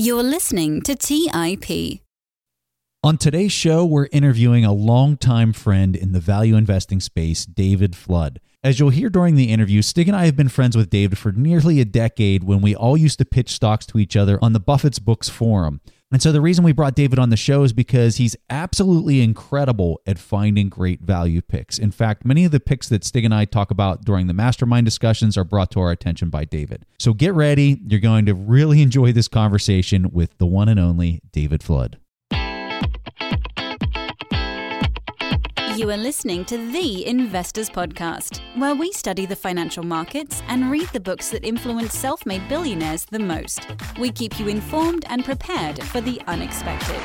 You're listening to TIP. On today's show, we're interviewing a longtime friend in the value investing space, David Flood. As you'll hear during the interview, Stig and I have been friends with David for nearly a decade when we all used to pitch stocks to each other on the Buffett's Books forum. And so the reason we brought David on the show is because he's absolutely incredible at finding great value picks. In fact, many of the picks that Stig and I talk about during the mastermind discussions are brought to our attention by David. So get ready. You're going to really enjoy this conversation with the one and only David Flood. You are listening to The Investor's Podcast, where we study the financial markets and read the books that influence self-made billionaires the most. We keep you informed and prepared for the unexpected.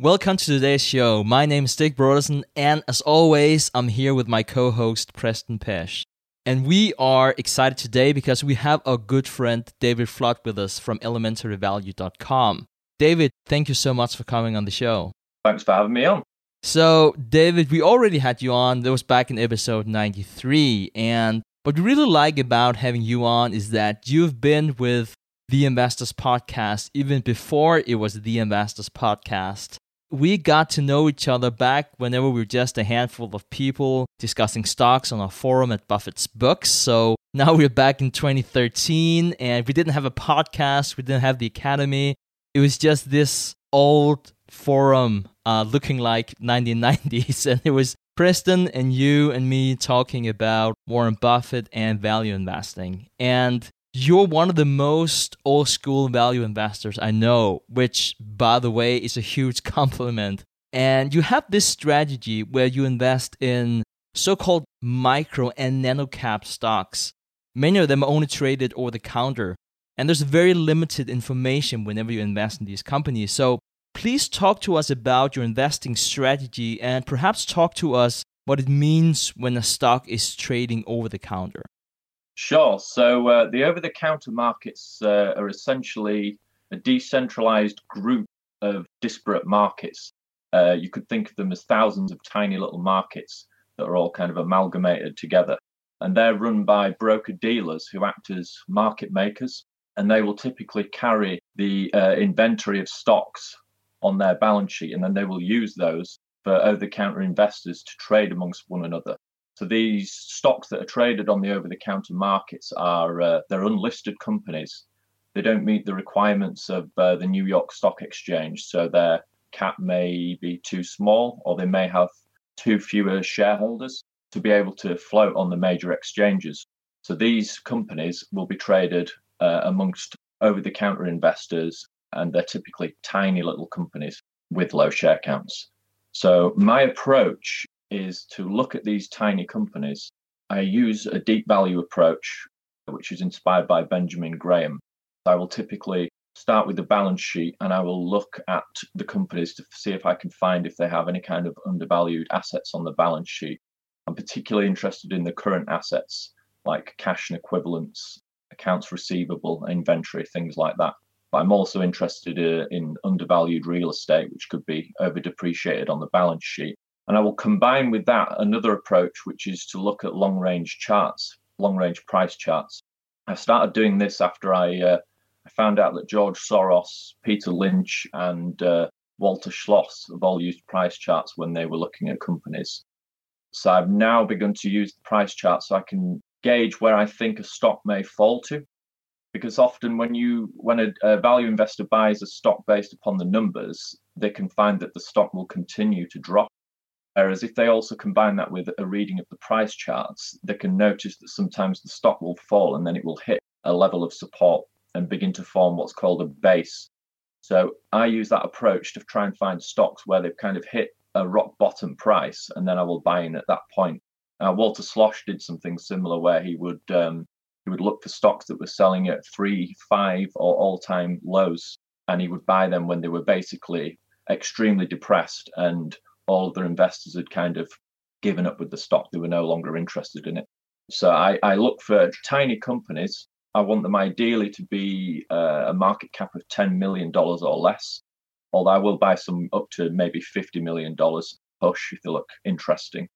Welcome to today's show. My name is Dick Brodersen, and as always, I'm here with my co-host, Preston Pesch. And we are excited today because we have our good friend David Flood with us from elementaryvalue.com. David, thank you so much for coming on the show. Thanks for having me on. So, David, we already had you on. That was back in episode 93. And what we really like about having you on is that you've been with The Investor's Podcast even before it was The Investor's Podcast. We got to know each other back whenever we were just a handful of people discussing stocks on our forum at Buffett's Books. So now we're back in 2013 and we didn't have a podcast. We didn't have the academy. It was just this old forum looking like 1990s. And it was Preston and you and me talking about Warren Buffett and value investing. And you're one of the most old-school value investors I know, which, by the way, is a huge compliment. And you have this strategy where you invest in so-called micro and nano-cap stocks. Many of them are only traded over the counter, and there's very limited information whenever you invest in these companies. So please talk to us about your investing strategy and perhaps talk to us what it means when a stock is trading over the counter. Sure. So the over-the-counter markets are essentially a decentralized group of disparate markets. You could think of them as thousands of tiny little markets that are all kind of amalgamated together. And they're run by broker-dealers who act as market makers, and they will typically carry the inventory of stocks on their balance sheet, and then they will use those for over-the-counter investors to trade amongst one another. So these stocks that are traded on the over-the-counter markets are they're unlisted companies. They don't meet the requirements of the New York Stock Exchange, so their cap may be too small, or they may have too few shareholders to be able to float on the major exchanges. So these companies will be traded amongst over-the-counter investors, and they're typically tiny little companies with low share counts. So my approach is to look at these tiny companies. I use a deep value approach, which is inspired by Benjamin Graham. I will typically start with the balance sheet and I will look at the companies to see if I can find if they have any kind of undervalued assets on the balance sheet. I'm particularly interested in the current assets like cash and equivalents, accounts receivable, inventory, things like that. But I'm also interested in undervalued real estate, which could be overdepreciated on the balance sheet. And I will combine with that another approach, which is to look at long-range charts, long-range price charts. I started doing this after I found out that George Soros, Peter Lynch, and Walter Schloss have all used price charts when they were looking at companies. So I've now begun to use the price charts so I can gauge where I think a stock may fall to. Because often when a value investor buys a stock based upon the numbers, they can find that the stock will continue to drop. Whereas if they also combine that with a reading of the price charts, they can notice that sometimes the stock will fall and then it will hit a level of support and begin to form what's called a base. So I use that approach to try and find stocks where they've kind of hit a rock bottom price, and then I will buy in at that point. Walter Schloss did something similar where he would look for stocks that were selling at 3, 5 or all-time lows, and he would buy them when they were basically extremely depressed and all of their investors had kind of given up with the stock. They were no longer interested in it. So I look for tiny companies. I want them ideally to be a market cap of $10 million or less, although I will buy some up to maybe $50 million push if they look interesting.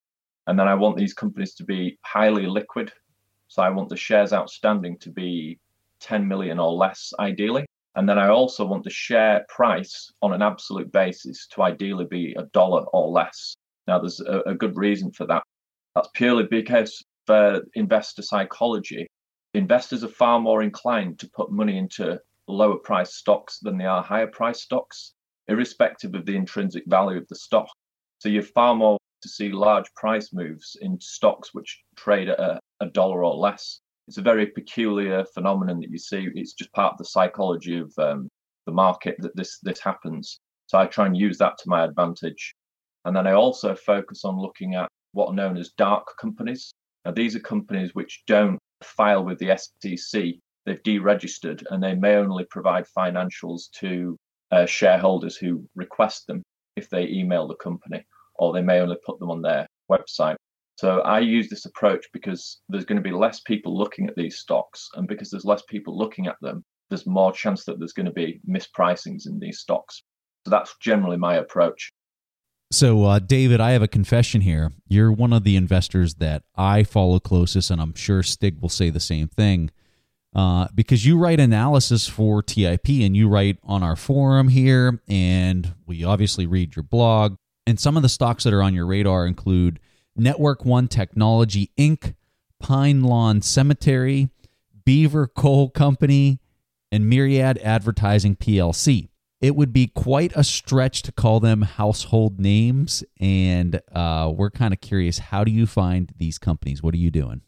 And then I want these companies to be highly liquid. So I want the shares outstanding to be 10 million or less, ideally. And then I also want the share price on an absolute basis to ideally be $1 or less. Now, there's a good reason for that. That's purely because for investor psychology, investors are far more inclined to put money into lower price stocks than they are higher price stocks, irrespective of the intrinsic value of the stock. So you're far more to see large price moves in stocks which trade at $1 or less. It's a very peculiar phenomenon that you see. It's just part of the psychology of the market that this happens. So I try and use that to my advantage. And then I also focus on looking at what are known as dark companies. Now, these are companies which don't file with the SEC. They've deregistered, and they may only provide financials to shareholders who request them if they email the company, or they may only put them on their website. So I use this approach because there's going to be less people looking at these stocks, and because there's less people looking at them, there's more chance that there's going to be mispricings in these stocks. So that's generally my approach. So, David, I have a confession here. You're one of the investors that I follow closest, and I'm sure Stig will say the same thing, because you write analysis for TIP, and you write on our forum here, and we obviously read your blog. And some of the stocks that are on your radar include Network One Technology Inc., Pine Lawn Cemetery, Beaver Coal Company, and Myriad Advertising PLC. It would be quite a stretch to call them household names, and we're kind of curious, how do you find these companies? What are you doing?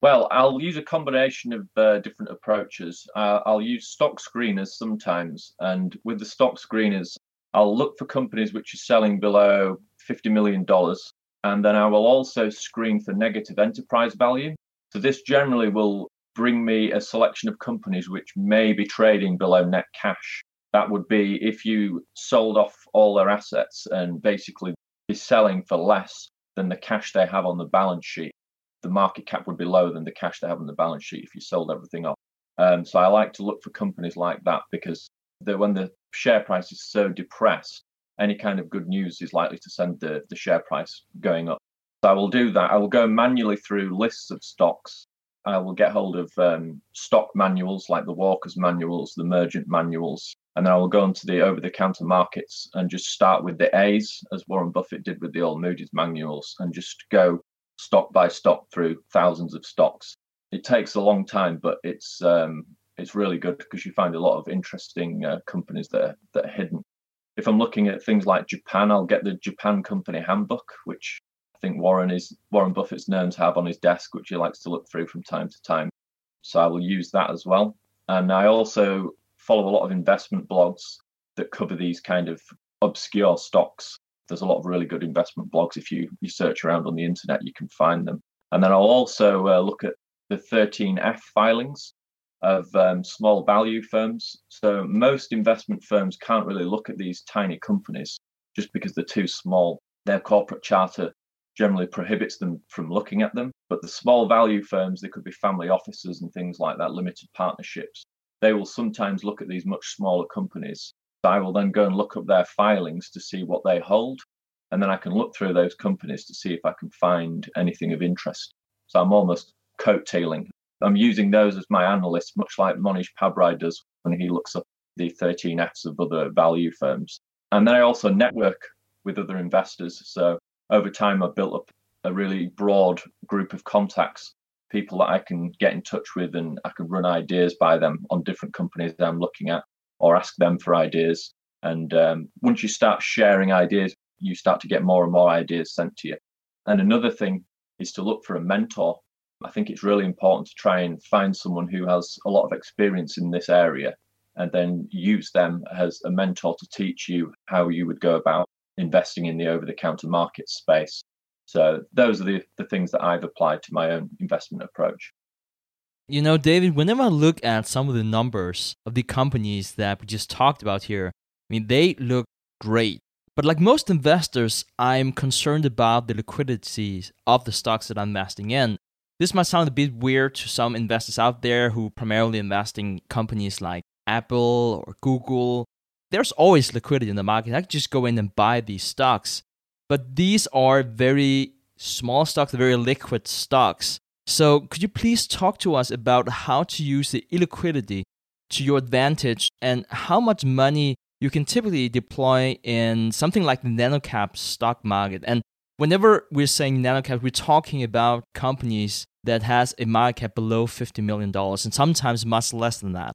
Well, I'll use a combination of different approaches. I'll use stock screeners sometimes, and with the stock screeners, I'll look for companies which are selling below $50 million. And then I will also screen for negative enterprise value. So this generally will bring me a selection of companies which may be trading below net cash. That would be if you sold off all their assets and basically be selling for less than the cash they have on the balance sheet. The market cap would be lower than the cash they have on the balance sheet if you sold everything off. So I like to look for companies like that, because when the share price is so depressed, any kind of good news is likely to send the share price going up. So I will do that. I will go manually through lists of stocks. I will get hold of stock manuals like the Walker's manuals, the Mergent manuals, and then I will go into the over-the-counter markets and just start with the A's, as Warren Buffett did with the old Moody's manuals, and just go stock by stock through thousands of stocks. It takes a long time, but it's really good because you find a lot of interesting companies that are hidden. If I'm looking at things like Japan, I'll get the Japan Company handbook, which I think Warren Buffett's known to have on his desk, which he likes to look through from time to time. So I will use that as well. And I also follow a lot of investment blogs that cover these kind of obscure stocks. There's a lot of really good investment blogs. If you search around on the internet, you can find them. And then I'll also look at the 13F filings of small value firms. So most investment firms can't really look at these tiny companies just because they're too small. Their corporate charter generally prohibits them from looking at them. But the small value firms, they could be family offices and things like that, limited partnerships. They will sometimes look at these much smaller companies. So I will then go and look up their filings to see what they hold. And then I can look through those companies to see if I can find anything of interest. So I'm almost coattailing. I'm using those as my analyst, much like Monish Pabrai does when he looks up the 13 Fs of other value firms. And then I also network with other investors. So over time, I've built up a really broad group of contacts, people that I can get in touch with, and I can run ideas by them on different companies that I'm looking at or ask them for ideas. And once you start sharing ideas, you start to get more and more ideas sent to you. And another thing is to look for a mentor. I think it's really important to try and find someone who has a lot of experience in this area and then use them as a mentor to teach you how you would go about investing in the over-the-counter market space. So those are the things that I've applied to my own investment approach. You know, David, whenever I look at some of the numbers of the companies that we just talked about here, I mean, they look great. But like most investors, I'm concerned about the liquidity of the stocks that I'm investing in. This might sound a bit weird to some investors out there who primarily invest in companies like Apple or Google. There's always liquidity in the market. I can just go in and buy these stocks. But these are very small stocks, the very liquid stocks. So could you please talk to us about how to use the illiquidity to your advantage and how much money you can typically deploy in something like the nanocap stock market? And whenever we're saying nanocap, we're talking about companies that has a market cap below $50 million and sometimes much less than that.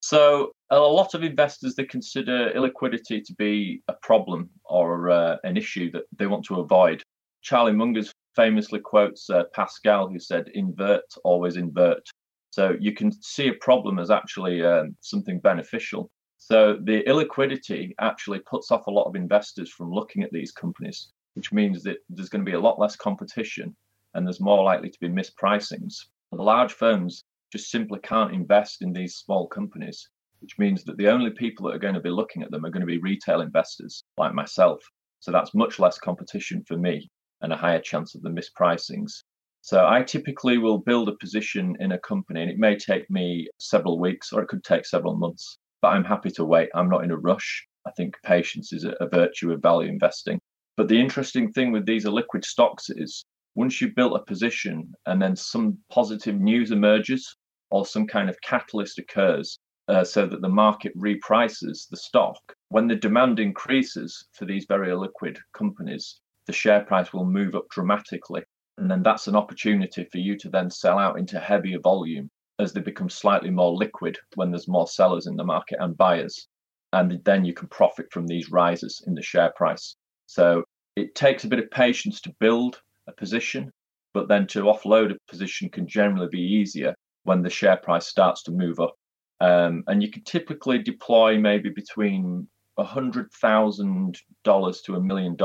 So a lot of investors, they consider illiquidity to be a problem or an issue that they want to avoid. Charlie Munger famously quotes Pascal, who said, invert, always invert. So you can see a problem as actually something beneficial. So the illiquidity actually puts off a lot of investors from looking at these companies, which means that there's going to be a lot less competition and there's more likely to be mispricings. The large firms just simply can't invest in these small companies, which means that the only people that are going to be looking at them are going to be retail investors like myself. So that's much less competition for me and a higher chance of the mispricings. So I typically will build a position in a company, and it may take me several weeks or it could take several months, but I'm happy to wait. I'm not in a rush. I think patience is a virtue of value investing. But the interesting thing with these illiquid stocks is once you've built a position and then some positive news emerges or some kind of catalyst occurs so that the market reprices the stock, when the demand increases for these very illiquid companies, the share price will move up dramatically. And then that's an opportunity for you to then sell out into heavier volume as they become slightly more liquid when there's more sellers in the market and buyers. And then you can profit from these rises in the share price. So it takes a bit of patience to build a position, but then to offload a position can generally be easier when the share price starts to move up. And you can typically deploy maybe between $100,000 to $1 million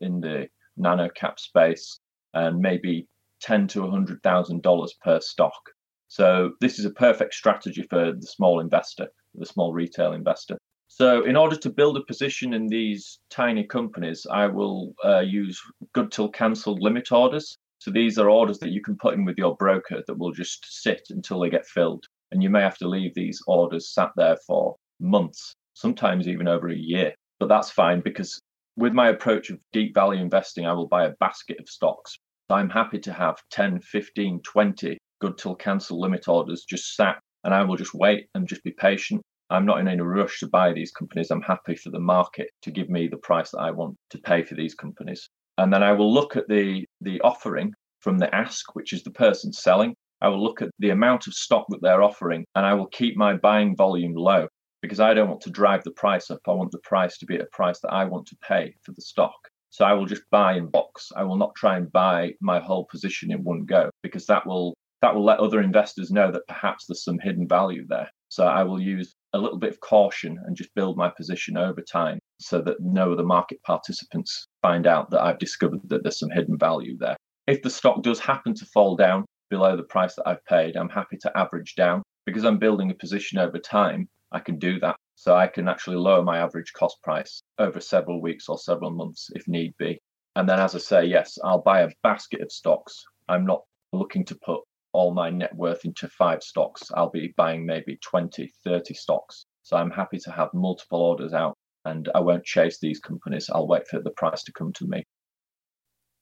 in the nano cap space and maybe $10,000 to $100,000 per stock. So this is a perfect strategy for the small investor, the small retail investor. So in order to build a position in these tiny companies, I will use good till cancelled limit orders. So these are orders that you can put in with your broker that will just sit until they get filled. And you may have to leave these orders sat there for months, sometimes even over a year. But that's fine because with my approach of deep value investing, I will buy a basket of stocks. So I'm happy to have 10, 15, 20 good till cancelled limit orders just sat, and I will just wait and just be patient. I'm not in any rush to buy these companies. I'm happy for the market to give me the price that I want to pay for these companies. And then I will look at the offering from the ask, which is the person selling. I will look at the amount of stock that they're offering, and I will keep my buying volume low because I don't want to drive the price up. I want the price to be at a price that I want to pay for the stock. So I will just buy in box. I will not try and buy my whole position in one go because that will let other investors know that perhaps there's some hidden value there. So I will use a little bit of caution and just build my position over time so that no other market participants find out that I've discovered that there's some hidden value there. If the stock does happen to fall down below the price that I've paid, I'm happy to average down. Because I'm building a position over time, I can do that. So I can actually lower my average cost price over several weeks or several months if need be. And then, as I say, yes, I'll buy a basket of stocks. I'm not looking to put all my net worth into 5 stocks. I'll be buying maybe 20, 30 stocks. So I'm happy to have multiple orders out and I won't chase these companies. I'll wait for the price to come to me.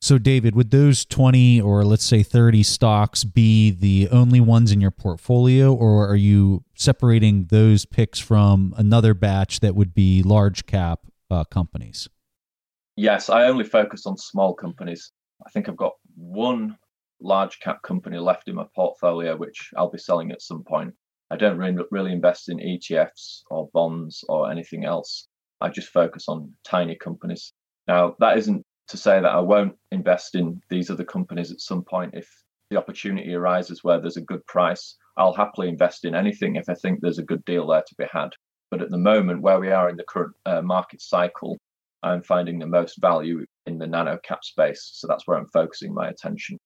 So David, would those 20 or let's say 30 stocks be the only ones in your portfolio, or are you separating those picks from another batch that would be large cap companies? Yes, I only focus on small companies. I think I've got one large cap company left in my portfolio, which I'll be selling at some point. I don't really invest in ETFs or bonds or anything else. I just focus on tiny companies. Now, that isn't to say that I won't invest in these other companies at some point. If the opportunity arises where there's a good price, I'll happily invest in anything if I think there's a good deal there to be had. But at the moment, where we are in the current market cycle, I'm finding the most value in the nano cap space. So that's where I'm focusing my attention.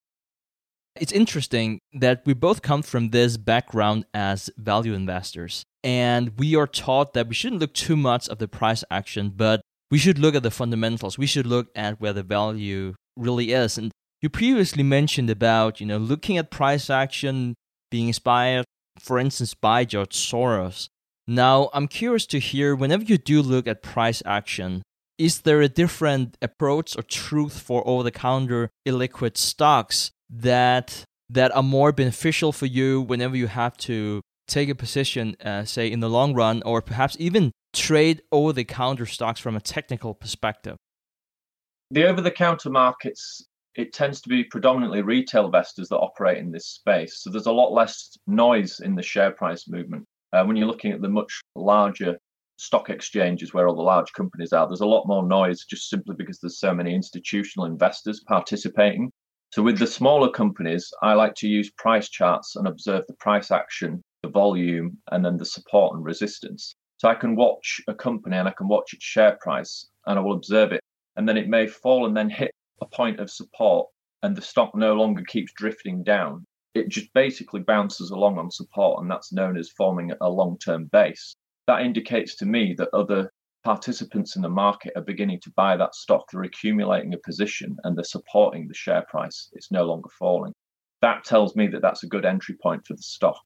It's interesting that we both come from this background as value investors, and we are taught that we shouldn't look too much at the price action, but we should look at the fundamentals. We should look at where the value really is. And you previously mentioned about, you know, looking at price action, being inspired, for instance, by George Soros. Now, I'm curious to hear, whenever you do look at price action, Is there a different approach or truth for over-the-counter illiquid stocks that are more beneficial for you whenever you have to take a position, say, in the long run, or perhaps even trade over-the-counter stocks from a technical perspective? The over-the-counter markets, it tends to be predominantly retail investors that operate in this space. So there's a lot less noise in the share price movement. When you're looking at the much larger stock exchanges where all the large companies are, there's a lot more noise just simply because there's so many institutional investors participating. So with the smaller companies, I like to use price charts and observe the price action, the volume, and then the support and resistance. So I can watch a company and I can watch its share price and I will observe it. And then it may fall and then hit a point of support and the stock no longer keeps drifting down. It just basically bounces along on support, and that's known as forming a long-term base. That indicates to me that other participants in the market are beginning to buy that stock. They're accumulating a position and they're supporting the share price. It's no longer falling. That tells me that that's a good entry point for the stock.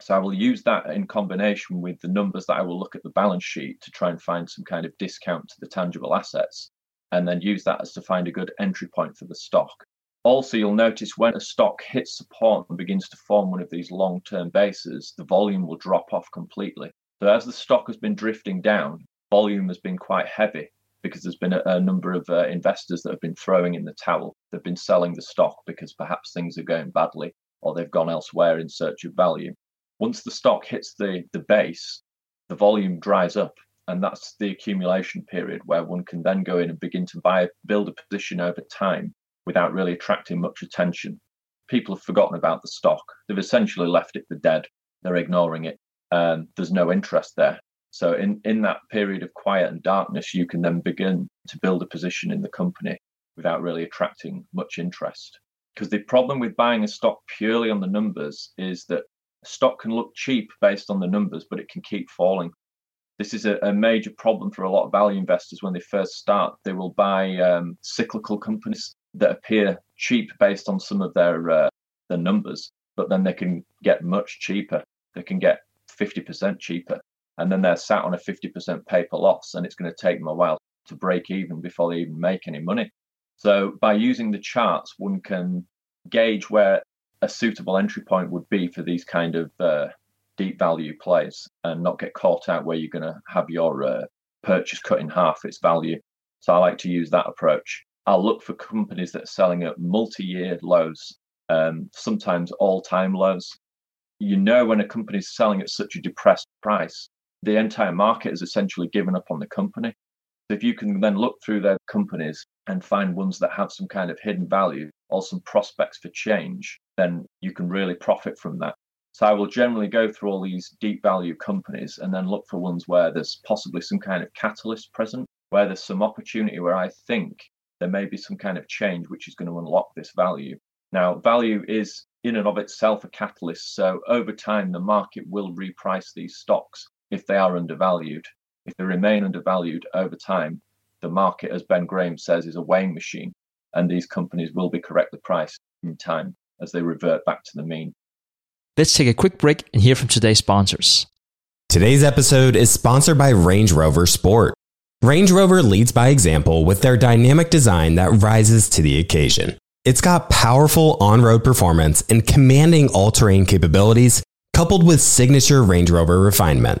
So I will use that in combination with the numbers that I will look at the balance sheet to try and find some kind of discount to the tangible assets, and then use that as to find a good entry point for the stock. Also, you'll notice when a stock hits support and begins to form one of these long-term bases, the volume will drop off completely. So as the stock has been drifting down, volume has been quite heavy because there's been a number of investors that have been throwing in the towel. They've been selling the stock because perhaps things are going badly or they've gone elsewhere in search of value. Once the stock hits the base, the volume dries up, and that's the accumulation period where one can then go in and begin to build a position over time without really attracting much attention. People have forgotten about the stock. They've essentially left it for dead. They're ignoring it. There's no interest there. So in that period of quiet and darkness, you can then begin to build a position in the company without really attracting much interest. Because the problem with buying a stock purely on the numbers is that a stock can look cheap based on the numbers, but it can keep falling. This is a major problem for a lot of value investors when they first start. They will buy cyclical companies that appear cheap based on some of their numbers, but then they can get much cheaper. They can get 50% cheaper, and then they're sat on a 50% paper loss, and it's going to take them a while to break even before they even make any money. So by using the charts, one can gauge where a suitable entry point would be for these kind of deep value plays and not get caught out where you're going to have your purchase cut in half its value. So I like to use that approach. I'll look for companies that are selling at multi-year lows, sometimes all-time lows. You know, when a company is selling at such a depressed price, the entire market has essentially given up on the company. So if you can then look through their companies and find ones that have some kind of hidden value or some prospects for change, then you can really profit from that. So I will generally go through all these deep value companies and then look for ones where there's possibly some kind of catalyst present, where there's some opportunity where I think there may be some kind of change which is going to unlock this value. Now, value is in and of itself a catalyst. So over time, the market will reprice these stocks if they are undervalued. If they remain undervalued over time, the market, as Ben Graham says, is a weighing machine, and these companies will be correctly priced in time as they revert back to the mean. Let's take a quick break and hear from today's sponsors. Today's episode is sponsored by Range Rover Sport. Range Rover leads by example with their dynamic design that rises to the occasion. It's got powerful on-road performance and commanding all-terrain capabilities, coupled with signature Range Rover refinement.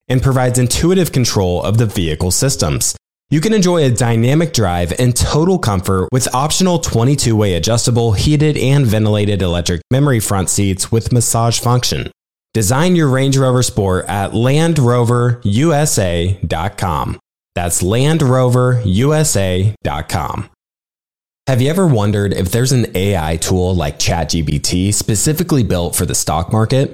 and provides intuitive control of the vehicle systems. You can enjoy a dynamic drive and total comfort with optional 22-way adjustable, heated, and ventilated electric memory front seats with massage function. Design your Range Rover Sport at LandRoverUSA.com. That's LandRoverUSA.com. Have you ever wondered if there's an AI tool like ChatGPT specifically built for the stock market?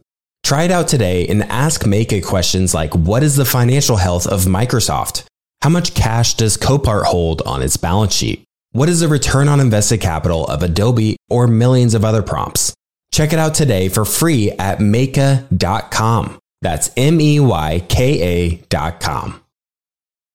Try it out today and ask Meka questions like, what is the financial health of Microsoft? How much cash does Copart hold on its balance sheet? What is the return on invested capital of Adobe, or millions of other prompts? Check it out today for free at Meka.com. That's MEYKA.com.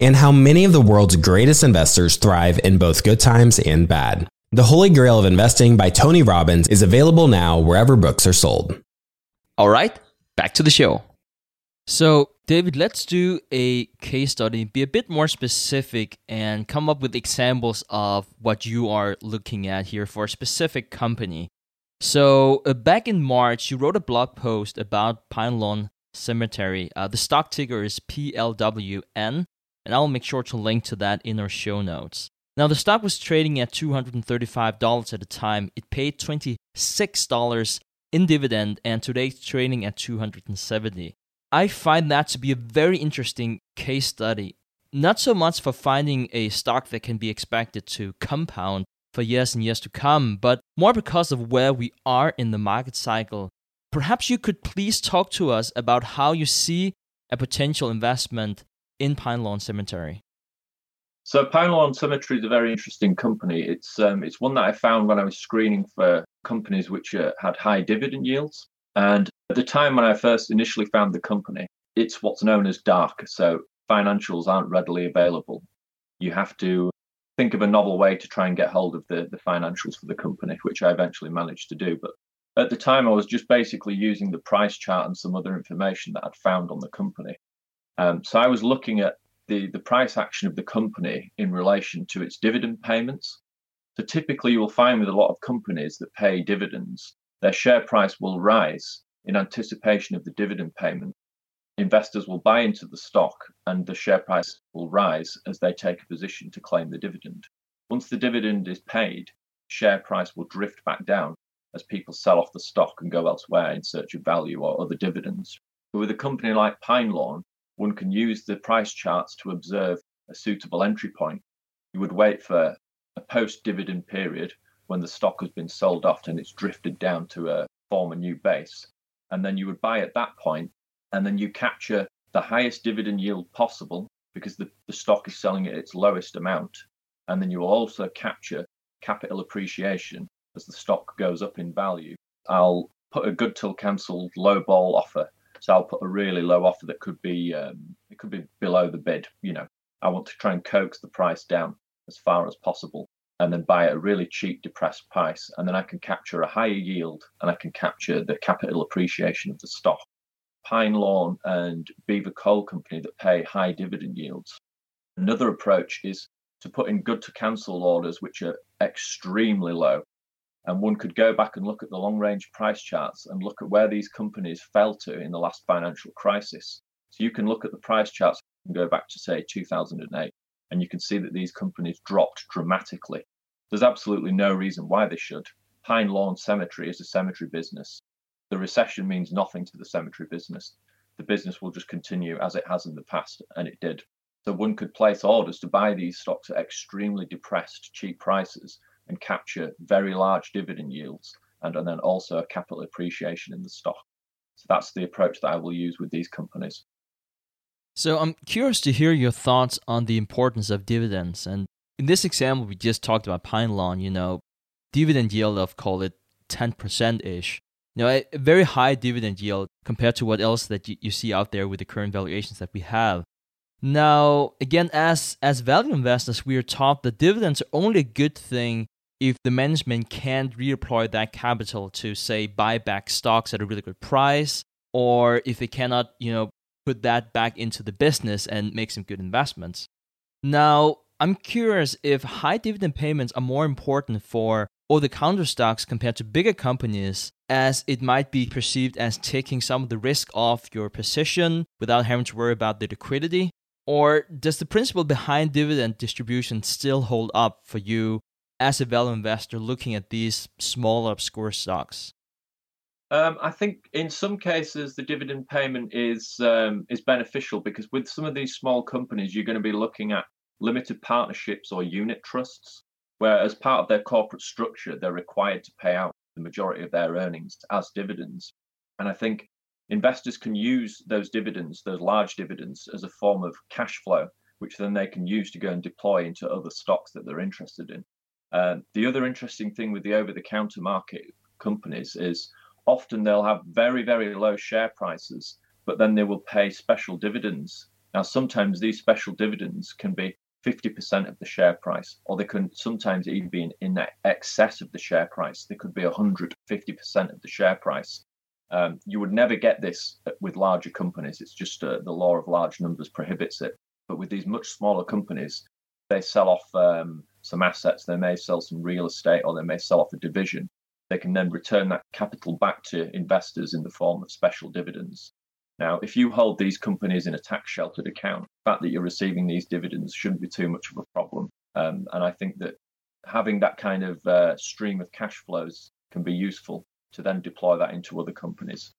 and how many of the world's greatest investors thrive in both good times and bad. The Holy Grail of Investing by Tony Robbins is available now wherever books are sold. All right, back to the show. So, David, let's do a case study, be a bit more specific, and come up with examples of what you are looking at here for a specific company. So, back in March, you wrote a blog post about Pine Lawn Cemetery. The stock ticker is PLWN. And I'll make sure to link to that in our show notes. Now, the stock was trading at $235 at the time. It paid $26 in dividend, and today it's trading at $270. I find that to be a very interesting case study, not so much for finding a stock that can be expected to compound for years and years to come, but more because of where we are in the market cycle. Perhaps you could please talk to us about how you see a potential investment in Pine Lawn Cemetery. So Pine Lawn Cemetery is a very interesting company. It's one that I found when I was screening for companies which had high dividend yields. And at the time when I first initially found the company, it's what's known as dark. So financials aren't readily available. You have to think of a novel way to try and get hold of the financials for the company, which I eventually managed to do. But at the time, I was just basically using the price chart and some other information that I'd found on the company. So I was looking at the price action of the company in relation to its dividend payments. So typically you will find with a lot of companies that pay dividends, their share price will rise in anticipation of the dividend payment. Investors will buy into the stock and the share price will rise as they take a position to claim the dividend. Once the dividend is paid, share price will drift back down as people sell off the stock and go elsewhere in search of value or other dividends. But with a company like Pine Lawn, one can use the price charts to observe a suitable entry point. You would wait for a post-dividend period when the stock has been sold off and it's drifted down to form a new base. And then you would buy at that point, and then you capture the highest dividend yield possible because the stock is selling at its lowest amount. And then you will also capture capital appreciation as the stock goes up in value. I'll put a good till cancelled low ball offer. So I'll put a really low offer that could be below the bid. You know, I want to try and coax the price down as far as possible, and then buy at a really cheap, depressed price, and then I can capture a higher yield, and I can capture the capital appreciation of the stock. Pine Lawn and Beaver Coal Company that pay high dividend yields. Another approach is to put in good to cancel orders, which are extremely low. And one could go back and look at the long-range price charts and look at where these companies fell to in the last financial crisis. So you can look at the price charts and go back to, say, 2008, and you can see that these companies dropped dramatically. There's absolutely no reason why they should. Pine Lawn Cemetery is a cemetery business. The recession means nothing to the cemetery business. The business will just continue as it has in the past, and it did. So one could place orders to buy these stocks at extremely depressed, cheap prices and capture very large dividend yields and then also a capital appreciation in the stock. So that's the approach that I will use with these companies. So I'm curious to hear your thoughts on the importance of dividends. And in this example, we just talked about Pine Lawn, dividend yield of, call it 10%-ish. A very high dividend yield compared to what else that you see out there with the current valuations that we have. Now, again, as value investors, we are taught that dividends are only a good thing if the management can redeploy that capital to, say, buy back stocks at a really good price, or if they cannot, put that back into the business and make some good investments. Now, I'm curious if high dividend payments are more important for over-the-counter stocks compared to bigger companies, as it might be perceived as taking some of the risk off your position without having to worry about the liquidity? Or does the principle behind dividend distribution still hold up for you as a value investor looking at these smaller, obscure stocks? I think in some cases the dividend payment is beneficial, because with some of these small companies, you're going to be looking at limited partnerships or unit trusts, where as part of their corporate structure, they're required to pay out the majority of their earnings as dividends. And I think investors can use those dividends, those large dividends, as a form of cash flow, which then they can use to go and deploy into other stocks that they're interested in. The other interesting thing with the over-the-counter market companies is often they'll have very, very low share prices, but then they will pay special dividends. Now, sometimes these special dividends can be 50% of the share price, or they can sometimes even be in excess of the share price. They could be 150% of the share price. You would never get this with larger companies. It's just the law of large numbers prohibits it. But with these much smaller companies, they sell off some assets. They may sell some real estate, or they may sell off a division. They can then return that capital back to investors in the form of special dividends. Now, if you hold these companies in a tax-sheltered account, the fact that you're receiving these dividends shouldn't be too much of a problem. And I think that having that kind of stream of cash flows can be useful to then deploy that into other companies.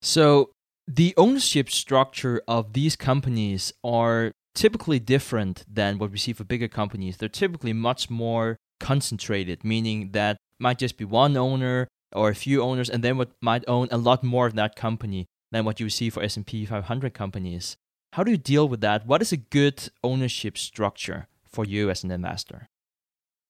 So the ownership structure of these companies are typically different than what we see for bigger companies. They're typically much more concentrated, meaning that might just be one owner or a few owners, and then what might own a lot more of that company than what you see for S&P 500 companies. How do you deal with that? What is a good ownership structure for you as an investor?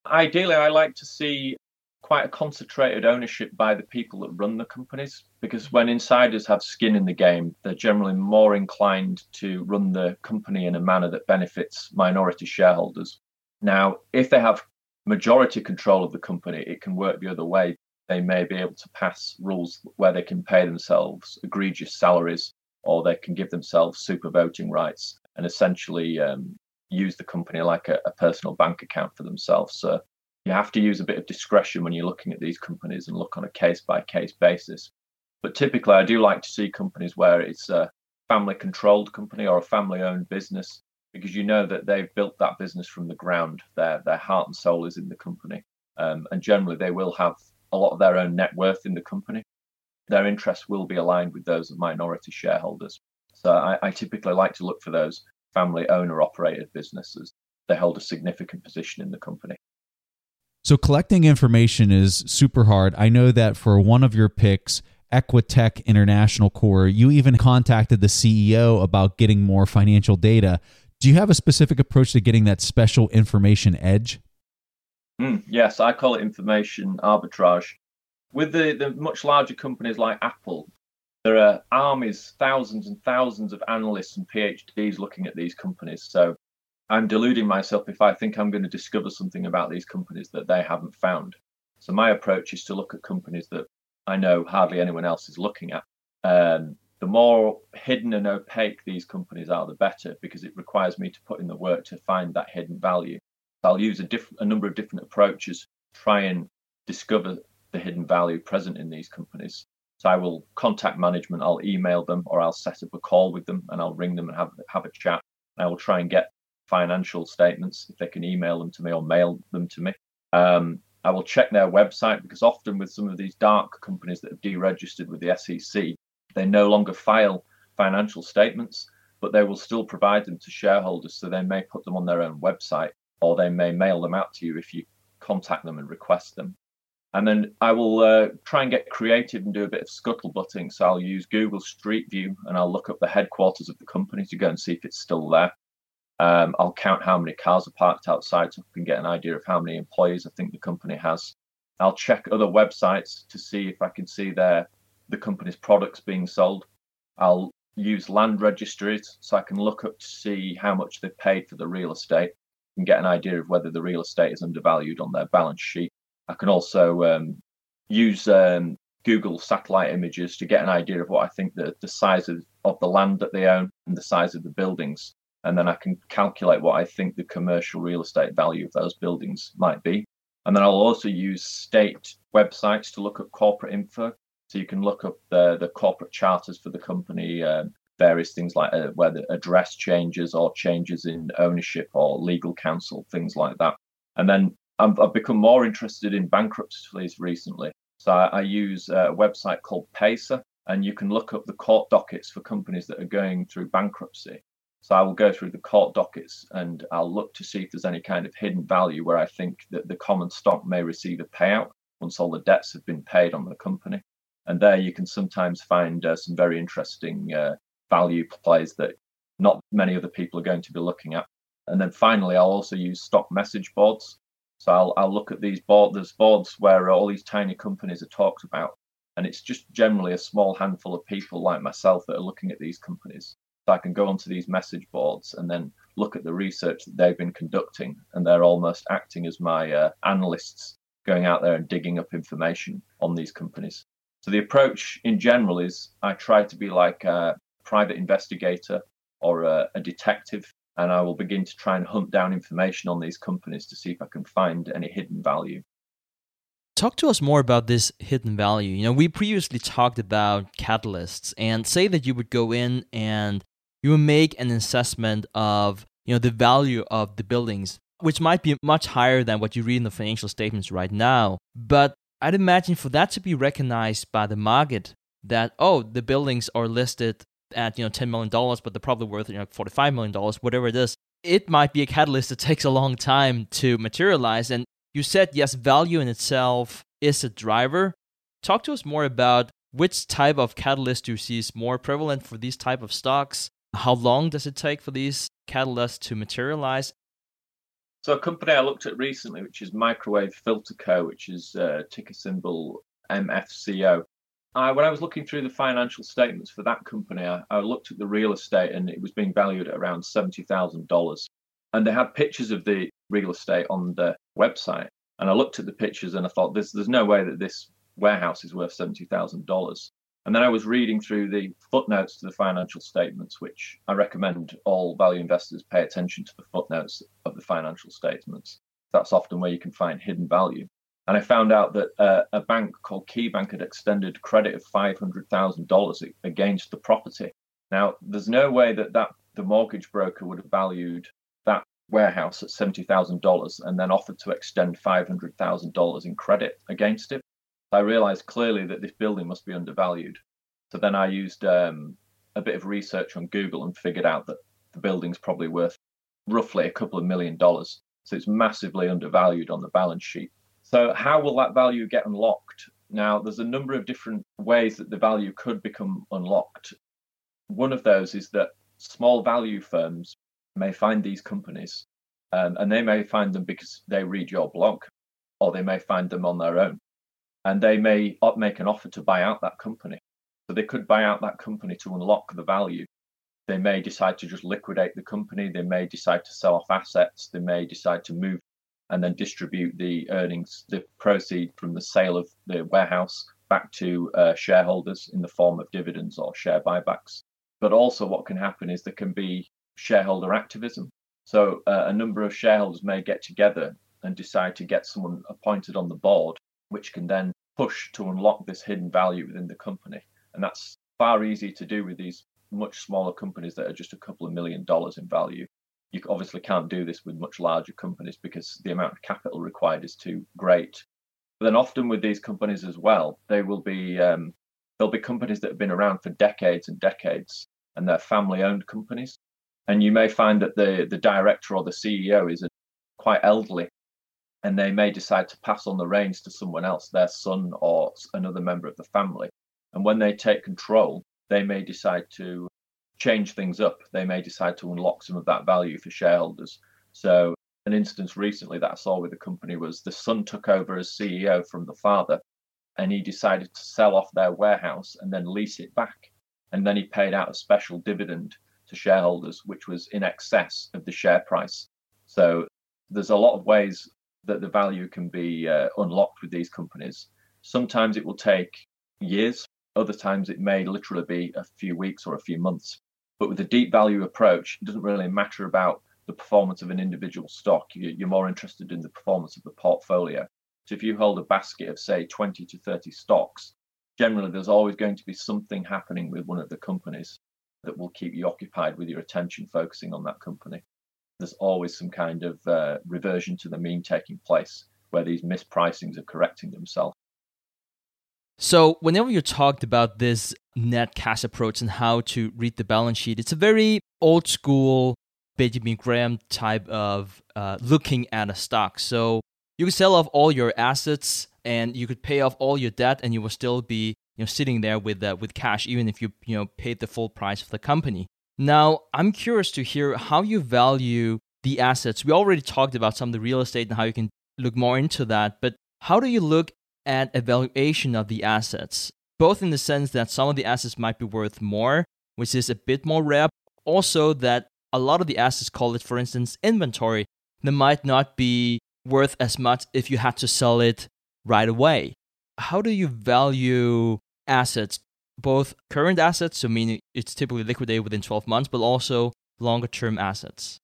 Ideally, I like to see quite a concentrated ownership by the people that run the companies, because when insiders have skin in the game, they're generally more inclined to run the company in a manner that benefits minority shareholders. Now, if they have majority control of the company, it can work the other way. They may be able to pass rules where they can pay themselves egregious salaries, or they can give themselves super voting rights and essentially use the company like a personal bank account for themselves. So you have to use a bit of discretion when you're looking at these companies and look on a case-by-case basis. But typically, I do like to see companies where it's a family-controlled company or a family-owned business, because you know that they've built that business from the ground. Their heart and soul is in the company. And generally, they will have a lot of their own net worth in the company. Their interests will be aligned with those of minority shareholders. So I typically like to look for those family owner-operated businesses. They hold a significant position in the company. So collecting information is super hard. I know that for one of your picks, Equitech International Corps, you even contacted the CEO about getting more financial data. Do you have a specific approach to getting that special information edge? Yes, I call it information arbitrage. With the much larger companies like Apple, there are armies, thousands and thousands of analysts and PhDs looking at these companies. So I'm deluding myself if I think I'm going to discover something about these companies that they haven't found. So my approach is to look at companies that I know hardly anyone else is looking at. The more hidden and opaque these companies are, the better, because it requires me to put in the work to find that hidden value. I'll use a number of different approaches to try and discover the hidden value present in these companies. So I will contact management, I'll email them, or I'll set up a call with them, and I'll ring them and have a chat. I will try and get financial statements if they can email them to me or mail them to me. I will check their website, because often with some of these dark companies that have deregistered with the SEC, they no longer file financial statements, but they will still provide them to shareholders. So they may put them on their own website, or they may mail them out to you if you contact them and request them. And then I will try and get creative and do a bit of scuttlebutting. So I'll use Google Street View and I'll look up the headquarters of the company to go and see if it's still there. I'll count how many cars are parked outside so I can get an idea of how many employees I think the company has. I'll check other websites to see if I can see the company's products being sold. I'll use land registries so I can look up to see how much they've paid for the real estate and get an idea of whether the real estate is undervalued on their balance sheet. I can also use Google satellite images to get an idea of what I think the size of the land that they own and the size of the buildings. And then I can calculate what I think the commercial real estate value of those buildings might be. And then I'll also use state websites to look up corporate info. So you can look up the corporate charters for the company, various things like where the address changes or changes in ownership or legal counsel, things like that. And then I've become more interested in bankruptcies recently. So I use a website called PACER, and you can look up the court dockets for companies that are going through bankruptcy. So I will go through the court dockets and I'll look to see if there's any kind of hidden value where I think that the common stock may receive a payout once all the debts have been paid on the company. And there you can sometimes find some very interesting value plays that not many other people are going to be looking at. And then finally, I'll also use stock message boards. So I'll look at these boards. There's boards where all these tiny companies are talked about. And it's just generally a small handful of people like myself that are looking at these companies. So I can go onto these message boards and then look at the research that they've been conducting. And they're almost acting as my analysts going out there and digging up information on these companies. So the approach in general is I try to be like a private investigator or a detective. And I will begin to try and hunt down information on these companies to see if I can find any hidden value. Talk to us more about this hidden value. You know, we previously talked about catalysts, and say that you would go in and you would make an assessment of, you know, the value of the buildings, which might be much higher than what you read in the financial statements right now. But I'd imagine for that to be recognized by the market that, oh, the buildings are listed at, you know, $10 million, but they're probably worth, you know, $45 million, whatever it is, it might be a catalyst that takes a long time to materialize. And you said, yes, value in itself is a driver. Talk to us more about which type of catalyst you see is more prevalent for these type of stocks. How long does it take for these catalysts to materialize? So a company I looked at recently, which is Microwave Filter Co., which is ticker symbol MFCO. When I was looking through the financial statements for that company, I looked at the real estate and it was being valued at around $70,000. And they had pictures of the real estate on the website. And I looked at the pictures and I thought, there's no way that this warehouse is worth $70,000. And then I was reading through the footnotes to the financial statements, which I recommend all value investors pay attention to the footnotes of the financial statements. That's often where you can find hidden value. And I found out that a bank called Key Bank had extended credit of $500,000 against the property. Now, there's no way that the mortgage broker would have valued that warehouse at $70,000 and then offered to extend $500,000 in credit against it. I realized clearly that this building must be undervalued. So then I used a bit of research on Google and figured out that the building's probably worth roughly a couple of $1 million. So it's massively undervalued on the balance sheet. So how will that value get unlocked? Now, there's a number of different ways that the value could become unlocked. One of those is that small value firms may find these companies, and they may find them because they read your blog, or they may find them on their own, and they may make an offer to buy out that company. So they could buy out that company to unlock the value. They may decide to just liquidate the company. They may decide to sell off assets. They may decide to move and then distribute the earnings, the proceeds from the sale of the warehouse back to shareholders in the form of dividends or share buybacks. But also what can happen is there can be shareholder activism. So a number of shareholders may get together and decide to get someone appointed on the board, which can then push to unlock this hidden value within the company. And that's far easier to do with these much smaller companies that are just a couple of $1 million in value. You obviously can't do this with much larger companies because the amount of capital required is too great. But then often with these companies as well, they will be there'll be companies that have been around for decades and decades, and they're family-owned companies. And you may find that the director or the CEO is quite elderly, and they may decide to pass on the reins to someone else, their son or another member of the family. And when they take control, they may decide to change things up. They may decide to unlock some of that value for shareholders. So an instance recently that I saw with the company was the son took over as CEO from the father, and he decided to sell off their warehouse and then lease it back. And then he paid out a special dividend to shareholders, which was in excess of the share price. So there's a lot of ways that the value can be unlocked with these companies. Sometimes it will take years. Other times it may literally be a few weeks or a few months. But with a deep value approach, it doesn't really matter about the performance of an individual stock. You're more interested in the performance of the portfolio. So if you hold a basket of, say, 20 to 30 stocks, generally there's always going to be something happening with one of the companies that will keep you occupied with your attention focusing on that company. There's always some kind of reversion to the mean taking place where these mispricings are correcting themselves. So whenever you talked about this net cash approach and how to read the balance sheet, it's a very old school Benjamin Graham type of looking at a stock. So you could sell off all your assets and you could pay off all your debt, and you will still be sitting there with cash, even if you paid the full price of the company. Now, I'm curious to hear how you value the assets. We already talked about some of the real estate and how you can look more into that, but how do you look at evaluation of the assets, both in the sense that some of the assets might be worth more, which is a bit more rare, also that a lot of the assets, call it, for instance, inventory, that might not be worth as much if you had to sell it right away. How do you value assets? Both current assets, so meaning it's typically liquidated within 12 months, but also longer-term assets.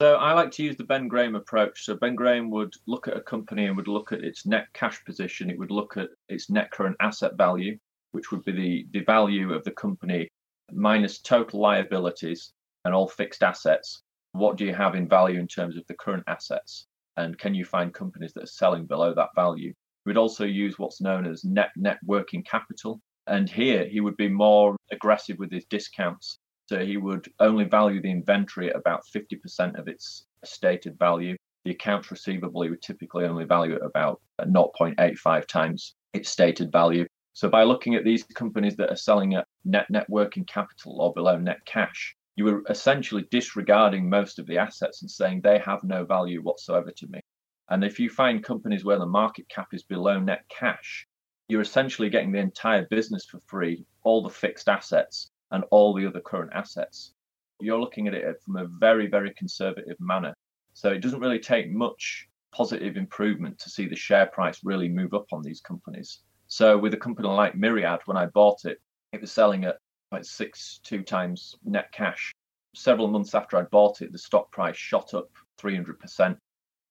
So I like to use the Ben Graham approach. So Ben Graham would look at a company and would look at its net cash position. It would look at its net current asset value, which would be the value of the company minus total liabilities and all fixed assets. What do you have in value in terms of the current assets? And can you find companies that are selling below that value? We'd also use what's known as net working capital. And here he would be more aggressive with his discounts. So he would only value the inventory at about 50% of its stated value. The accounts receivable he would typically only value at about 0.85 times its stated value. So by looking at these companies that are selling at net working capital or below net cash, you were essentially disregarding most of the assets and saying they have no value whatsoever to me. And if you find companies where the market cap is below net cash, you're essentially getting the entire business for free, all the fixed assets and all the other current assets. You're looking at it from a very, very conservative manner. So it doesn't really take much positive improvement to see the share price really move up on these companies. So with a company like Myriad, when I bought it, it was selling at like 6.2 times net cash. Several months after I bought it, the stock price shot up 300%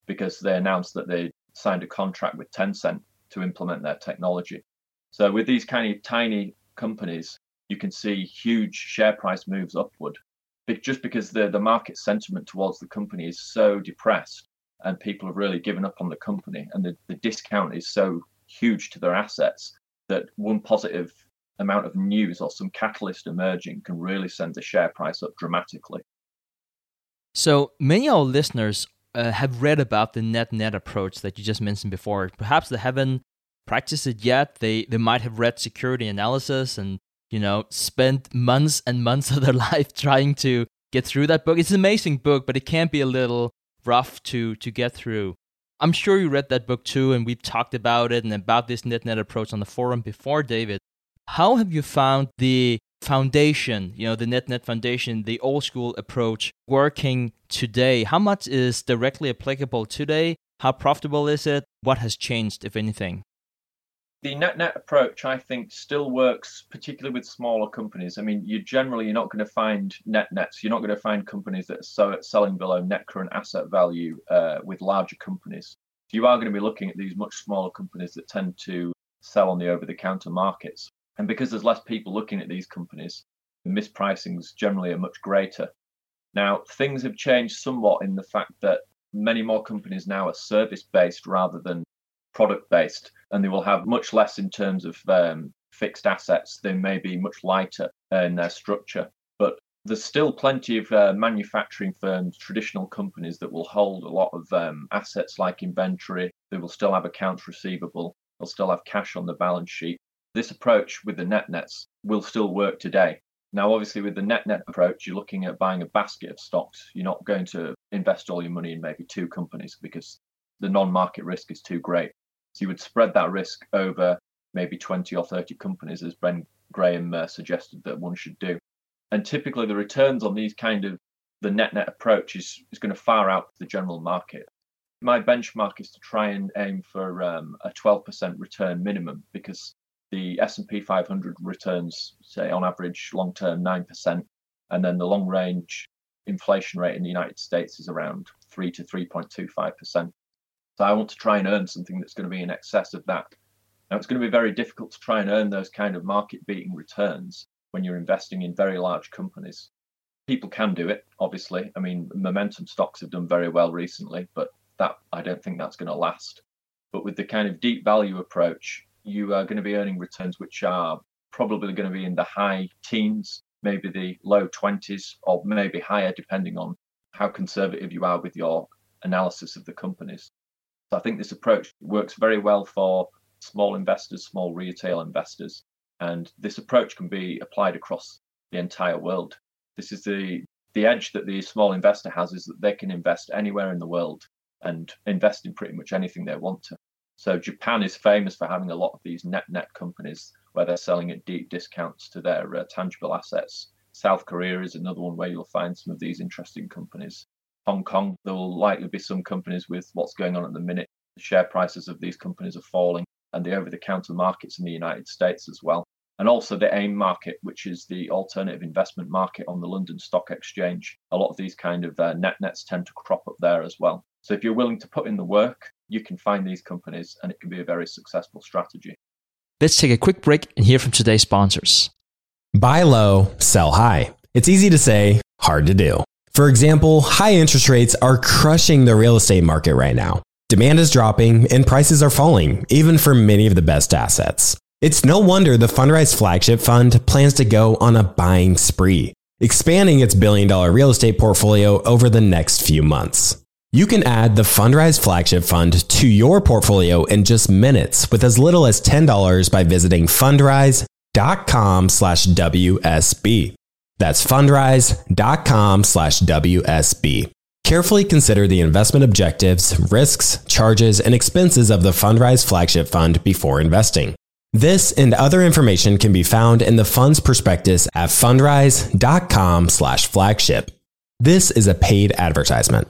because they announced that they signed a contract with Tencent to implement their technology. So with these kind of tiny companies, you can see huge share price moves upward, but just because the market sentiment towards the company is so depressed and people have really given up on the company, and the discount is so huge to their assets that one positive amount of news or some catalyst emerging can really send the share price up dramatically. So many of our listeners have read about the net approach that you just mentioned before. Perhaps they haven't practiced it yet. They might have read security analysis and spent months and months of their life trying to get through that book. It's an amazing book, but it can be a little rough to get through. I'm sure you read that book too, and we've talked about it and about this net approach on the forum before, David. How have you found the foundation, the net foundation, the old school approach working today? How much is directly applicable today? How profitable is it? What has changed, if anything? The net approach, I think, still works, particularly with smaller companies. I mean, you're not going to find nets. You're not going to find companies that are selling below net current asset value with larger companies. So you are going to be looking at these much smaller companies that tend to sell on the over-the-counter markets. And because there's less people looking at these companies, mispricings generally are much greater. Now, things have changed somewhat in the fact that many more companies now are service-based rather than product-based, and they will have much less in terms of fixed assets. They may be much lighter in their structure, but There's still plenty of manufacturing firms, traditional companies that will hold a lot of assets like inventory. They will still have accounts receivable. They'll still have cash on the balance sheet. This approach with the net-nets will still work today. Now, obviously, with the net-net approach, you're looking at buying a basket of stocks. You're not going to invest all your money in maybe two companies because the non-market risk is too great. So you would spread that risk over maybe 20 or 30 companies, as Ben Graham suggested that one should do. And typically the returns on these kind of the net-net approach is going to far out the general market. My benchmark is to try and aim for a 12% return minimum because the S&P 500 returns, say, on average, long-term 9%. And then the long-range inflation rate in the United States is around 3 to 3.25%. So I want to try and earn something that's going to be in excess of that. Now, it's going to be very difficult to try and earn those kind of market-beating returns when you're investing in very large companies. People can do it, obviously. I mean, momentum stocks have done very well recently, but that I don't think that's going to last. But with the kind of deep value approach, you are going to be earning returns which are probably going to be in the high teens, maybe the low 20s, or maybe higher, depending on how conservative you are with your analysis of the companies. So I think this approach works very well for small investors, small retail investors. And this approach can be applied across the entire world. This is the edge that the small investor has, is that they can invest anywhere in the world and invest in pretty much anything they want to. So Japan is famous for having a lot of these net-net companies where they're selling at deep discounts to their tangible assets. South Korea is another one where you'll find some of these interesting companies. Hong Kong, there will likely be some companies with what's going on at the minute. The share prices of these companies are falling, and the over-the-counter markets in the United States as well. And also the AIM market, which is the alternative investment market on the London Stock Exchange. A lot of these kind of net-nets tend to crop up there as well. So if you're willing to put in the work, you can find these companies and it can be a very successful strategy. Let's take a quick break and hear from today's sponsors. Buy low, sell high. It's easy to say, hard to do. For example, high interest rates are crushing the real estate market right now. Demand is dropping and prices are falling, even for many of the best assets. It's no wonder the Fundrise Flagship Fund plans to go on a buying spree, expanding its billion-dollar real estate portfolio over the next few months. You can add the Fundrise Flagship Fund to your portfolio in just minutes with as little as $10 by visiting fundrise.com/WSB. That's fundrise.com/WSB. Carefully consider the investment objectives, risks, charges, and expenses of the Fundrise Flagship Fund before investing. This and other information can be found in the fund's prospectus at fundrise.com/flagship. This is a paid advertisement.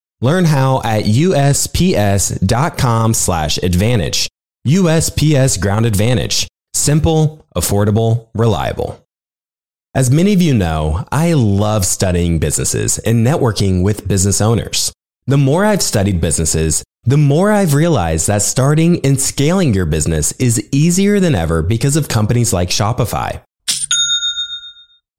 Learn how at USPS.com/advantage. USPS Ground Advantage. Simple, affordable, reliable. As many of you know, I love studying businesses and networking with business owners. The more I've studied businesses, the more I've realized that starting and scaling your business is easier than ever because of companies like Shopify.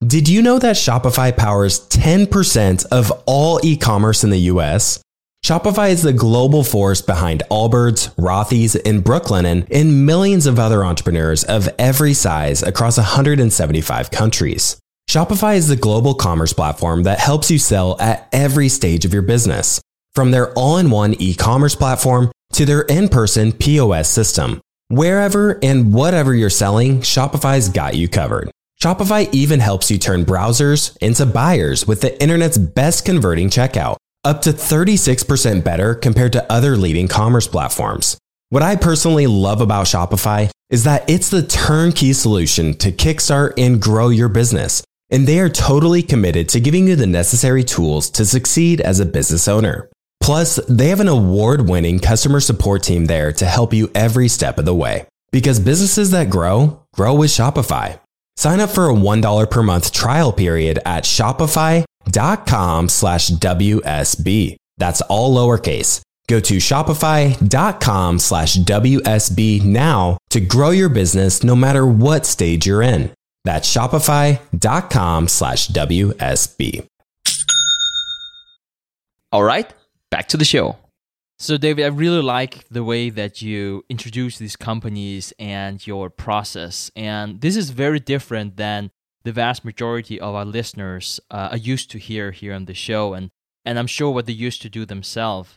Did you know that Shopify powers 10% of all e-commerce in the US? Shopify is the global force behind Allbirds, Rothy's, and Brooklinen, and millions of other entrepreneurs of every size across 175 countries. Shopify is the global commerce platform that helps you sell at every stage of your business, from their all-in-one e-commerce platform to their in-person POS system. Wherever and whatever you're selling, Shopify's got you covered. Shopify even helps you turn browsers into buyers with the internet's best converting checkout, up to 36% better compared to other leading commerce platforms. What I personally love about Shopify is that it's the turnkey solution to kickstart and grow your business, and they are totally committed to giving you the necessary tools to succeed as a business owner. Plus, they have an award-winning customer support team there to help you every step of the way. Because businesses that grow, grow with Shopify. Sign up for a $1 per month trial period at shopify.com/WSB. That's all lowercase. Go to shopify.com/WSB now to grow your business no matter what stage you're in. That's shopify.com/WSB. All right, back to the show. So David, I really like the way that you introduce these companies and your process. And this is very different than the vast majority of our listeners are used to hear here on the show, and I'm sure what they used to do themselves.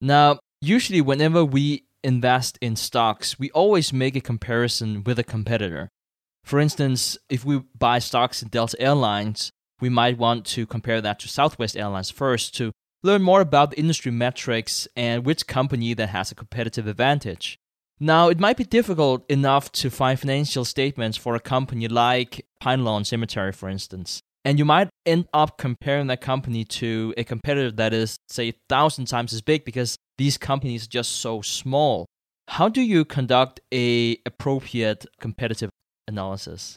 Now, usually whenever we invest in stocks, we always make a comparison with a competitor. For instance, if we buy stocks in Delta Airlines, we might want to compare that to Southwest Airlines first to learn more about the industry metrics and which company that has a competitive advantage. Now, it might be difficult enough to find financial statements for a company like Pine Lawn Cemetery, for instance. And you might end up comparing that company to a competitor that is, say, 1,000 times as big because these companies are just so small. How do you conduct an appropriate competitive analysis?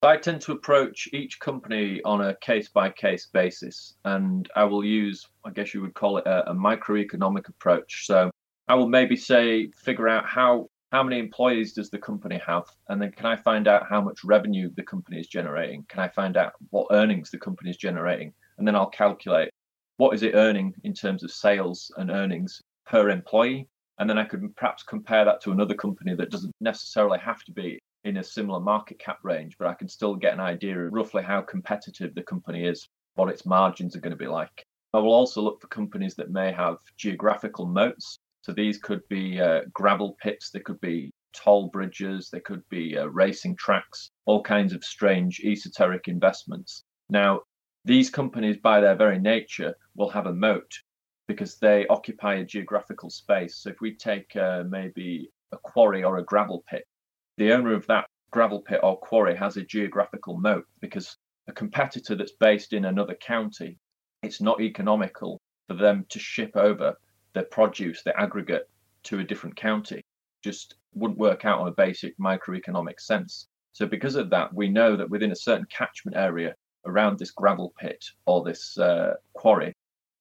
I tend to approach each company on a case-by-case basis, and I will use, I guess you would call it a microeconomic approach. So I will maybe say, figure out how many employees does the company have? And then can I find out how much revenue the company is generating? Can I find out what earnings the company is generating? And then I'll calculate what is it earning in terms of sales and earnings per employee. And then I could perhaps compare that to another company that doesn't necessarily have to be in a similar market cap range, but I can still get an idea of roughly how competitive the company is, what its margins are going to be like. I will also look for companies that may have geographical moats. So these could be gravel pits, they could be toll bridges, they could be racing tracks, all kinds of strange esoteric investments. Now, these companies by their very nature will have a moat because they occupy a geographical space. So if we take maybe a quarry or a gravel pit, the owner of that gravel pit or quarry has a geographical moat because a competitor that's based in another county, it's not economical for them to ship over their produce, their aggregate, to a different county. Just wouldn't work out on a basic microeconomic sense. So because of that, we know that within a certain catchment area around this gravel pit or this quarry,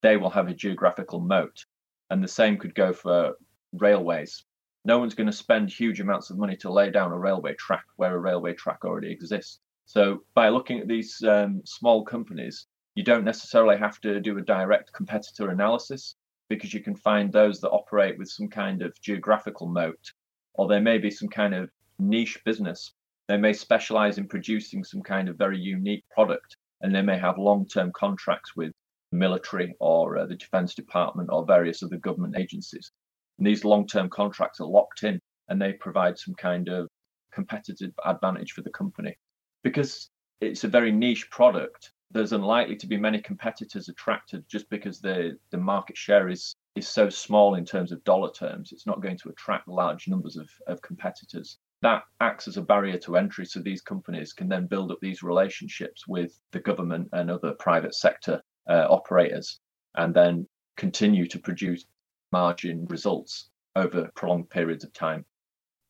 they will have a geographical moat. And the same could go for railways. No one's going to spend huge amounts of money to lay down a railway track where a railway track already exists. So by looking at these small companies, you don't necessarily have to do a direct competitor analysis, because you can find those that operate with some kind of geographical moat, or there may be some kind of niche business. They may specialize in producing some kind of very unique product, and they may have long-term contracts with the military or the Defense Department or various other government agencies. And these long-term contracts are locked in, and they provide some kind of competitive advantage for the company. Because it's a very niche product, there's unlikely to be many competitors attracted just because the market share is so small in terms of dollar terms. It's not going to attract large numbers of competitors. That acts as a barrier to entry, so these companies can then build up these relationships with the government and other private sector operators, and then continue to produce margin results over prolonged periods of time.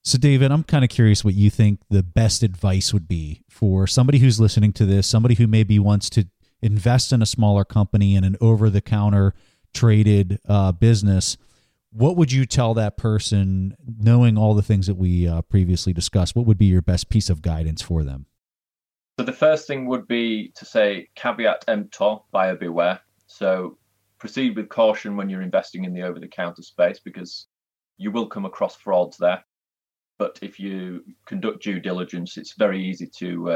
So David, I'm kind of curious what you think the best advice would be for somebody who's listening to this, somebody who maybe wants to invest in a smaller company in an over-the-counter traded business. What would you tell that person, knowing all the things that we previously discussed? What would be your best piece of guidance for them? So the first thing would be to say caveat emptor, buyer beware. So proceed with caution when you're investing in the over-the-counter space, because you will come across frauds there. But if you conduct due diligence, it's very easy to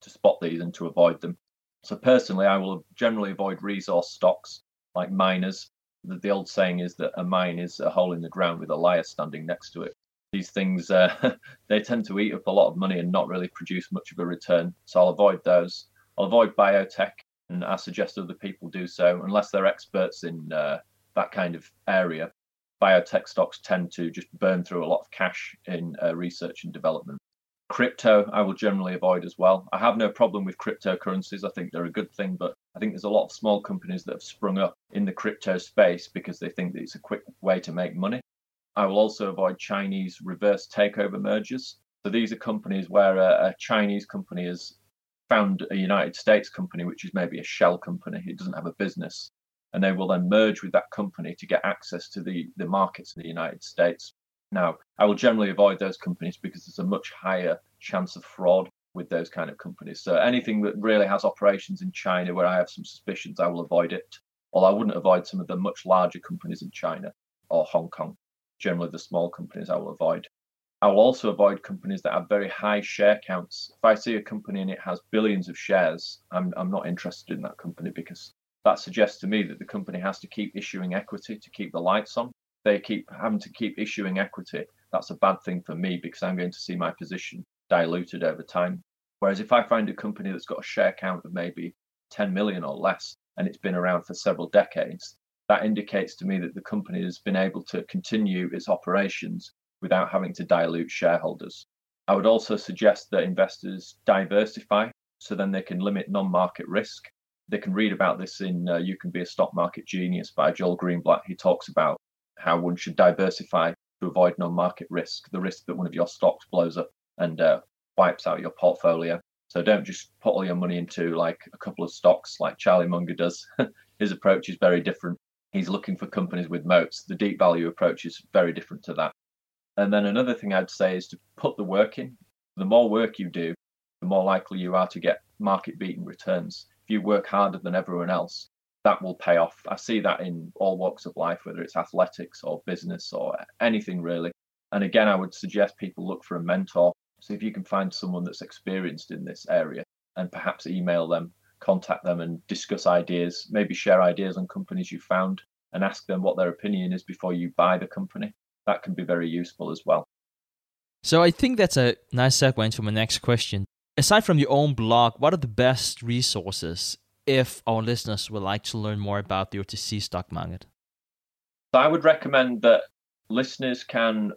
spot these and to avoid them. So personally, I will generally avoid resource stocks like miners. The old saying is that a mine is a hole in the ground with a liar standing next to it. These things, they tend to eat up a lot of money and not really produce much of a return. So I'll avoid those. I'll avoid biotech, and I suggest other people do so unless they're experts in that kind of area. Biotech stocks tend to just burn through a lot of cash in research and development. Crypto, I will generally avoid as well. I have no problem with cryptocurrencies. I think they're a good thing, but I think there's a lot of small companies that have sprung up in the crypto space because they think that it's a quick way to make money. I will also avoid Chinese reverse takeover mergers. So these are companies where a Chinese company has found a United States company, which is maybe a shell company. It doesn't have a business. and they will then merge with that company to get access to the markets in the United States. Now, I will generally avoid those companies because there's a much higher chance of fraud with those kind of companies. So anything that really has operations in China where I have some suspicions, I will avoid it. Or I wouldn't avoid some of the much larger companies in China or Hong Kong. Generally, the small companies I will avoid. I will also avoid companies that have very high share counts. If I see a company and it has billions of shares, I'm not interested in that company, because that suggests to me that the company has to keep issuing equity to keep the lights on. They keep having to keep issuing equity. That's a bad thing for me, because I'm going to see my position diluted over time. Whereas if I find a company that's got a share count of maybe 10 million or less, and it's been around for several decades, that indicates to me that the company has been able to continue its operations without having to dilute shareholders. I would also suggest that investors diversify, so then they can limit non-market risk. They can read about this in You Can Be a Stock Market Genius by Joel Greenblatt. He talks about how one should diversify to avoid non-market risk, the risk that one of your stocks blows up and wipes out your portfolio. So don't just put all your money into like a couple of stocks like Charlie Munger does. His approach is very different. He's looking for companies with moats. The deep value approach is very different to that. And then another thing I'd say is to put the work in. The more work you do, the more likely you are to get market-beating returns. If you work harder than everyone else, that will pay off. I see that in all walks of life, whether it's athletics or business or anything really. And again, I would suggest people look for a mentor. So if you can find someone that's experienced in this area, and perhaps email them, contact them and discuss ideas, maybe share ideas on companies you found and ask them what their opinion is before you buy the company. That can be very useful as well. So I think that's a nice segue into my next question. Aside from your own blog, what are the best resources if our listeners would like to learn more about the OTC stock market? So I would recommend that listeners can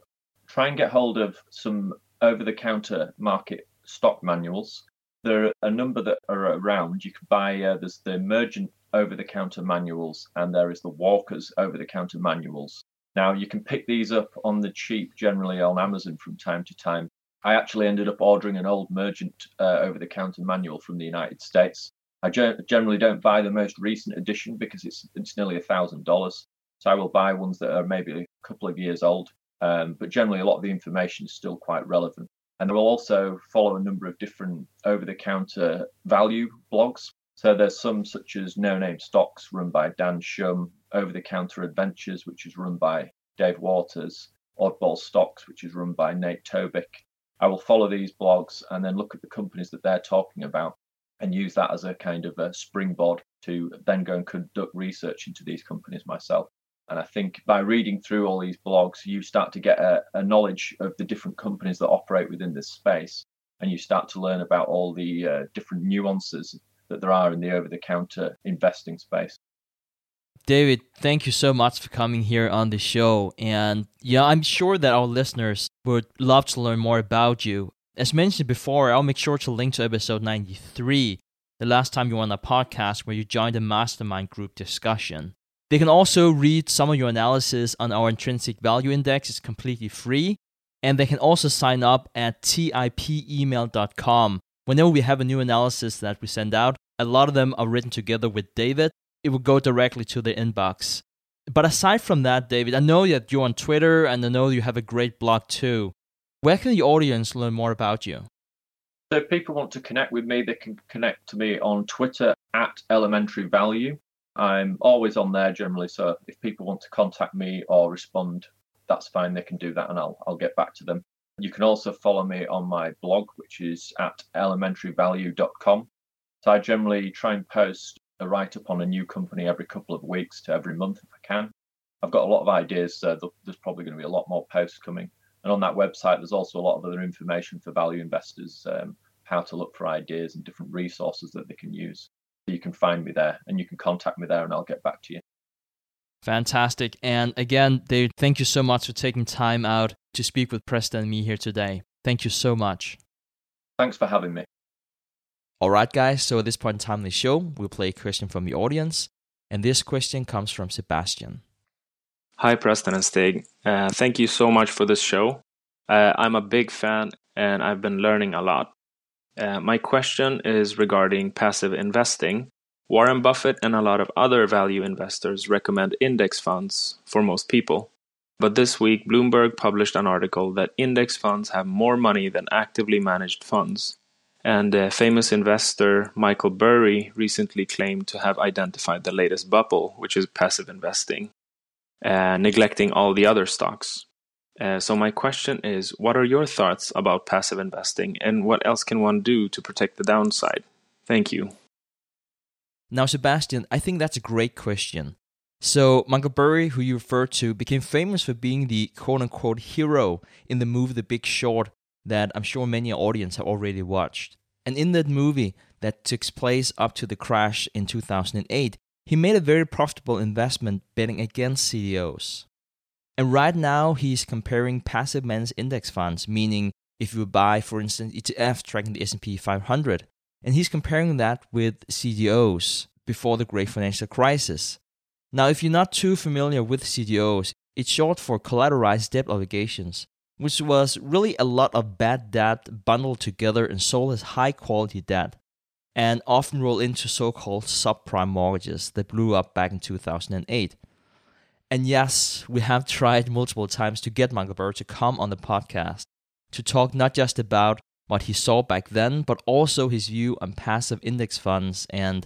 try and get hold of some over-the-counter market stock manuals. There are a number that are around. You can buy, there's the Mergent over-the-counter manuals, and there is the Walker's over-the-counter manuals. Now, you can pick these up on the cheap, generally on Amazon from time to time. I actually ended up ordering an old Mergent over-the-counter manual from the United States. I generally don't buy the most recent edition because it's nearly $1,000. So I will buy ones that are maybe a couple of years old. But generally, a lot of the information is still quite relevant. And they'll also follow a number of different over-the-counter value blogs. So there's some such as No Name Stocks, run by Dan Shum, Over-the-Counter Adventures, which is run by Dave Waters, Oddball Stocks, which is run by Nate Tobick. I will follow these blogs and then look at the companies that they're talking about and use that as a kind of a springboard to then go and conduct research into these companies myself. And I think by reading through all these blogs, you start to get a knowledge of the different companies that operate within this space. And you start to learn about all the different nuances that there are in the over-the-counter investing space. David, thank you so much for coming here on the show. And yeah, I'm sure that our listeners would love to learn more about you. As mentioned before, I'll make sure to link to episode 93, the last time you were on a podcast where you joined the mastermind group discussion. They can also read some of your analysis on our intrinsic value index. It's completely free. And they can also sign up at tipemail.com. Whenever we have a new analysis that we send out, a lot of them are written together with David. It will go directly to the inbox. But aside from that, David, I know that you're on Twitter and I know you have a great blog too. Where can the audience learn more about you? So if people want to connect with me, they can connect to me on Twitter at elementaryvalue. I'm always on there generally, so if people want to contact me or respond, that's fine. They can do that and I'll get back to them. You can also follow me on my blog, which is at elementaryvalue.com. So I generally try and post a write-up on a new company every couple of weeks to every month if I can. I've got a lot of ideas, so there's probably going to be a lot more posts coming. And on that website, there's also a lot of other information for value investors, how to look for ideas and different resources that they can use. You can find me there and you can contact me there and I'll get back to you. Fantastic. And again, David, thank you so much for taking time out to speak with Preston and me here today. Thank you so much. Thanks for having me. All right, guys. So at this point in time in the show, we'll play a question from the audience. And this question comes from Sebastian. Hi, Preston and Stig. Thank you so much for this show. I'm a big fan and I've been learning a lot. My question is regarding passive investing. Warren Buffett and a lot of other value investors recommend index funds for most people. But this week, Bloomberg published an article that index funds have more money than actively managed funds. And famous investor Michael Burry recently claimed to have identified the latest bubble, which is passive investing, neglecting all the other stocks. So my question is, what are your thoughts about passive investing, and what else can one do to protect the downside? Thank you. Now, Sebastian, I think that's a great question. So, Michael Burry, who you referred to, became famous for being the quote-unquote hero in the movie The Big Short that I'm sure many audience have already watched. And in that movie that took place up to the crash in 2008, he made a very profitable investment betting against CDOs. And right now, he's comparing passive managed index funds, meaning if you buy, for instance, ETF tracking the S&P 500, and he's comparing that with CDOs before the great financial crisis. Now, if you're not too familiar with CDOs, it's short for collateralized debt obligations, which was really a lot of bad debt bundled together and sold as high-quality debt, and often roll into so-called subprime mortgages that blew up back in 2008. And yes, we have tried multiple times to get Michael Burry to come on the podcast to talk not just about what he saw back then, but also his view on passive index funds, and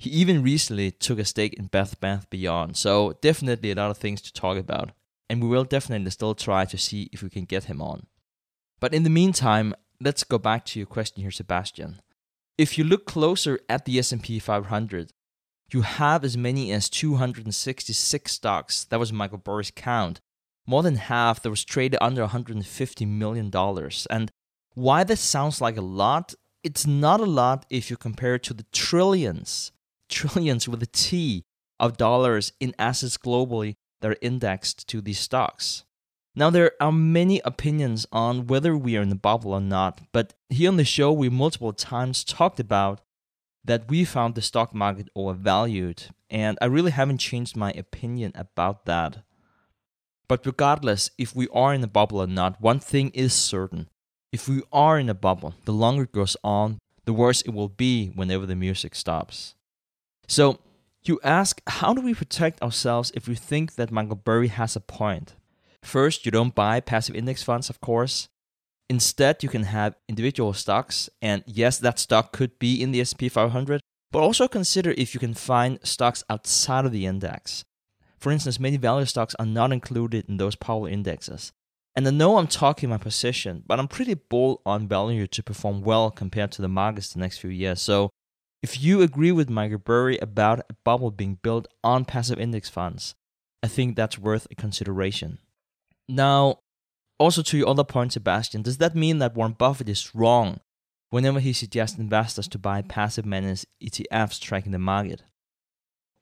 he even recently took a stake in Bed Bath & Beyond, so definitely a lot of things to talk about. And we will definitely still try to see if we can get him on. But in the meantime, let's go back to your question here, Sebastian. If you look closer at the S&P 500, you have as many as 266 stocks. That was Michael Burry's count. More than half that was traded under $150 million. And why this sounds like a lot, it's not a lot if you compare it to the trillions with a T of dollars in assets globally that are indexed to these stocks. Now, there are many opinions on whether we are in the bubble or not, but here on the show, we multiple times talked about that we found the stock market overvalued, and I really haven't changed my opinion about that. But regardless if we are in a bubble or not, one thing is certain. If we are in a bubble, the longer it goes on, the worse it will be whenever the music stops. So, you ask, how do we protect ourselves if we think that Michael Burry has a point? First, you don't buy passive index funds, of course. Instead, you can have individual stocks, and yes, that stock could be in the S&P 500, but also consider if you can find stocks outside of the index. For instance, many value stocks are not included in those power indexes. And I know I'm talking my position, but I'm pretty bull on value to perform well compared to the markets the next few years, so if you agree with Michael Burry about a bubble being built on passive index funds, I think that's worth a consideration. Now, also to your other point, Sebastian, does that mean that Warren Buffett is wrong whenever he suggests investors to buy passive managed ETFs tracking the market?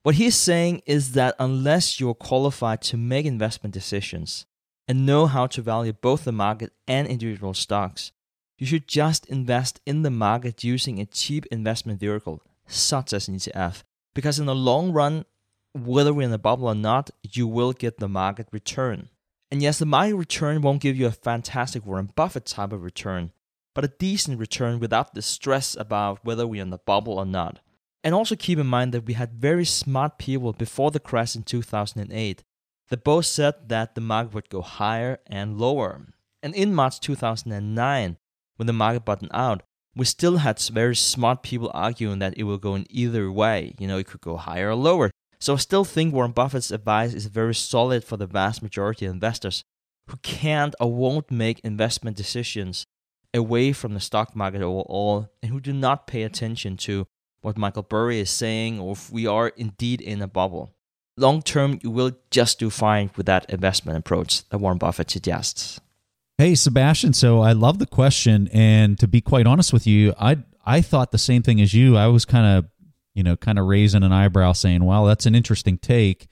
What he's saying is that unless you're qualified to make investment decisions and know how to value both the market and individual stocks, you should just invest in the market using a cheap investment vehicle, such as an ETF, because in the long run, whether we're in a bubble or not, you will get the market return. And yes, the market return won't give you a fantastic Warren Buffett type of return, but a decent return without the stress about whether we're in the bubble or not. And also keep in mind that we had very smart people before the crash in 2008 that both said that the market would go higher and lower. And in March 2009, when the market bottomed out, we still had very smart people arguing that it will go in either way. You know, it could go higher or lower. So I still think Warren Buffett's advice is very solid for the vast majority of investors who can't or won't make investment decisions away from the stock market overall and who do not pay attention to what Michael Burry is saying or if we are indeed in a bubble. Long term, you will just do fine with that investment approach that Warren Buffett suggests. Hey, Sebastian, so I love the question, and to be quite honest with you, I thought the same thing as you. I was kind of raising an eyebrow saying, wow, that's an interesting take.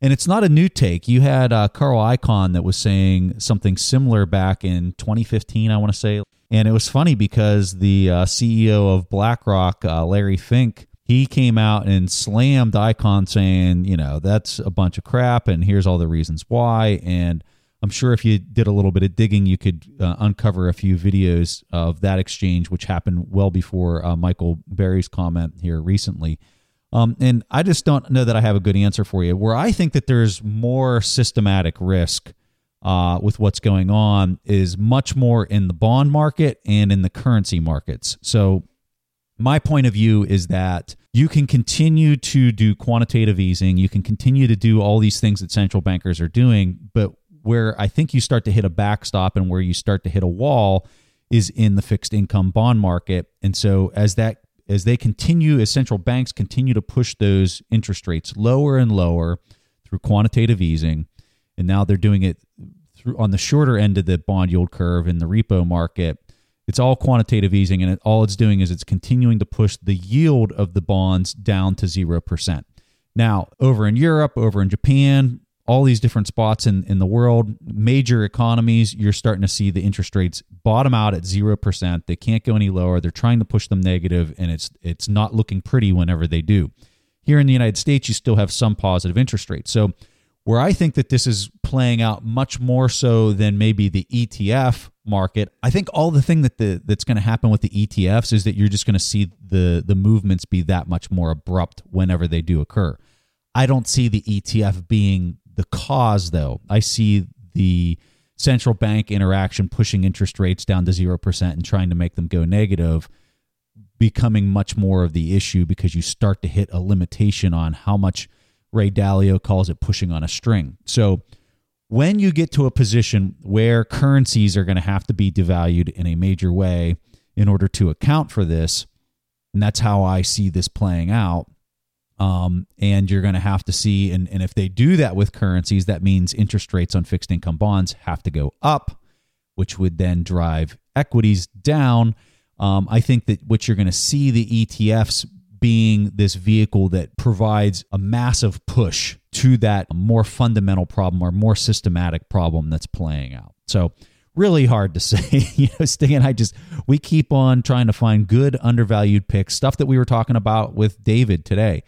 And it's not a new take. You had Carl Icahn that was saying something similar back in 2015, I want to say. And it was funny because the CEO of BlackRock, Larry Fink, he came out and slammed Icahn saying, you know, that's a bunch of crap and here's all the reasons why. And I'm sure if you did a little bit of digging, you could uncover a few videos of that exchange, which happened well before Michael Burry's comment here recently. And I just don't know that I have a good answer for you. Where I think that there's more systematic risk with what's going on is much more in the bond market and in the currency markets. So my point of view is that you can continue to do quantitative easing. You can continue to do all these things that central bankers are doing. But where I think you start to hit a backstop and where you start to hit a wall is in the fixed income bond market. And so as central banks continue to push those interest rates lower and lower through quantitative easing, and now they're doing it through on the shorter end of the bond yield curve in the repo market, it's all quantitative easing, and all it's doing is it's continuing to push the yield of the bonds down to 0%. Now, over in Europe, over in Japan, all these different spots in the world, major economies, you're starting to see the interest rates bottom out at 0%. They can't go any lower. They're trying to push them negative, and it's not looking pretty whenever they do. Here in the United States, you still have some positive interest rates. So where I think that this is playing out much more so than maybe the ETF market, I think all the thing that that's going to happen with the ETFs is that you're just going to see the movements be that much more abrupt whenever they do occur. I don't see the ETF being the cause, though. I see the central bank interaction pushing interest rates down to 0% and trying to make them go negative becoming much more of the issue, because you start to hit a limitation on how much. Ray Dalio calls it pushing on a string. So when you get to a position where currencies are going to have to be devalued in a major way in order to account for this, and that's how I see this playing out, and you're going to have to see, and if they do that with currencies, that means interest rates on fixed income bonds have to go up, which would then drive equities down. I think that what you're going to see the ETFs being this vehicle that provides a massive push to that more fundamental problem or more systematic problem that's playing out. So really hard to say. Sting and I we keep on trying to find good undervalued picks, stuff that we were talking about with David today,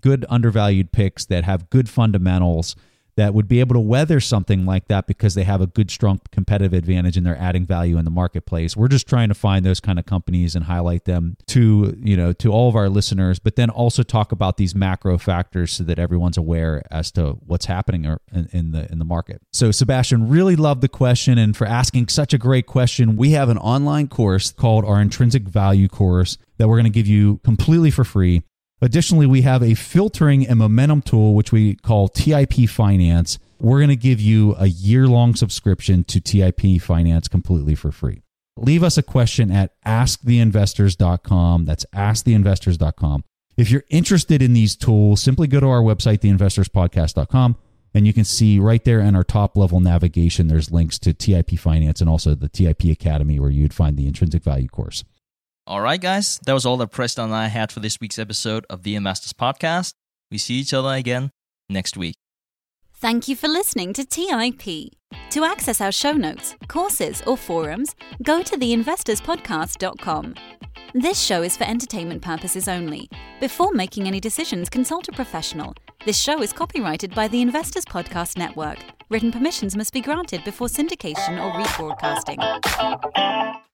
good undervalued picks that have good fundamentals that would be able to weather something like that because they have a good, strong competitive advantage and they're adding value in the marketplace. We're just trying to find those kind of companies and highlight them to all of our listeners, but then also talk about these macro factors so that everyone's aware as to what's happening in the market. So Sebastian, really loved the question, and for asking such a great question. We have an online course called our Intrinsic Value Course that we're going to give you completely for free. Additionally, we have a filtering and momentum tool, which we call TIP Finance. We're going to give you a year-long subscription to TIP Finance completely for free. Leave us a question at asktheinvestors.com. That's asktheinvestors.com. If you're interested in these tools, simply go to our website, theinvestorspodcast.com, and you can see right there in our top-level navigation, there's links to TIP Finance and also the TIP Academy, where you'd find the Intrinsic Value course. All right, guys, that was all that Preston and I had for this week's episode of The Investor's Podcast. We see each other again next week. Thank you for listening to TIP. To access our show notes, courses, or forums, go to theinvestorspodcast.com. This show is for entertainment purposes only. Before making any decisions, consult a professional. This show is copyrighted by The Investor's Podcast Network. Written permissions must be granted before syndication or rebroadcasting.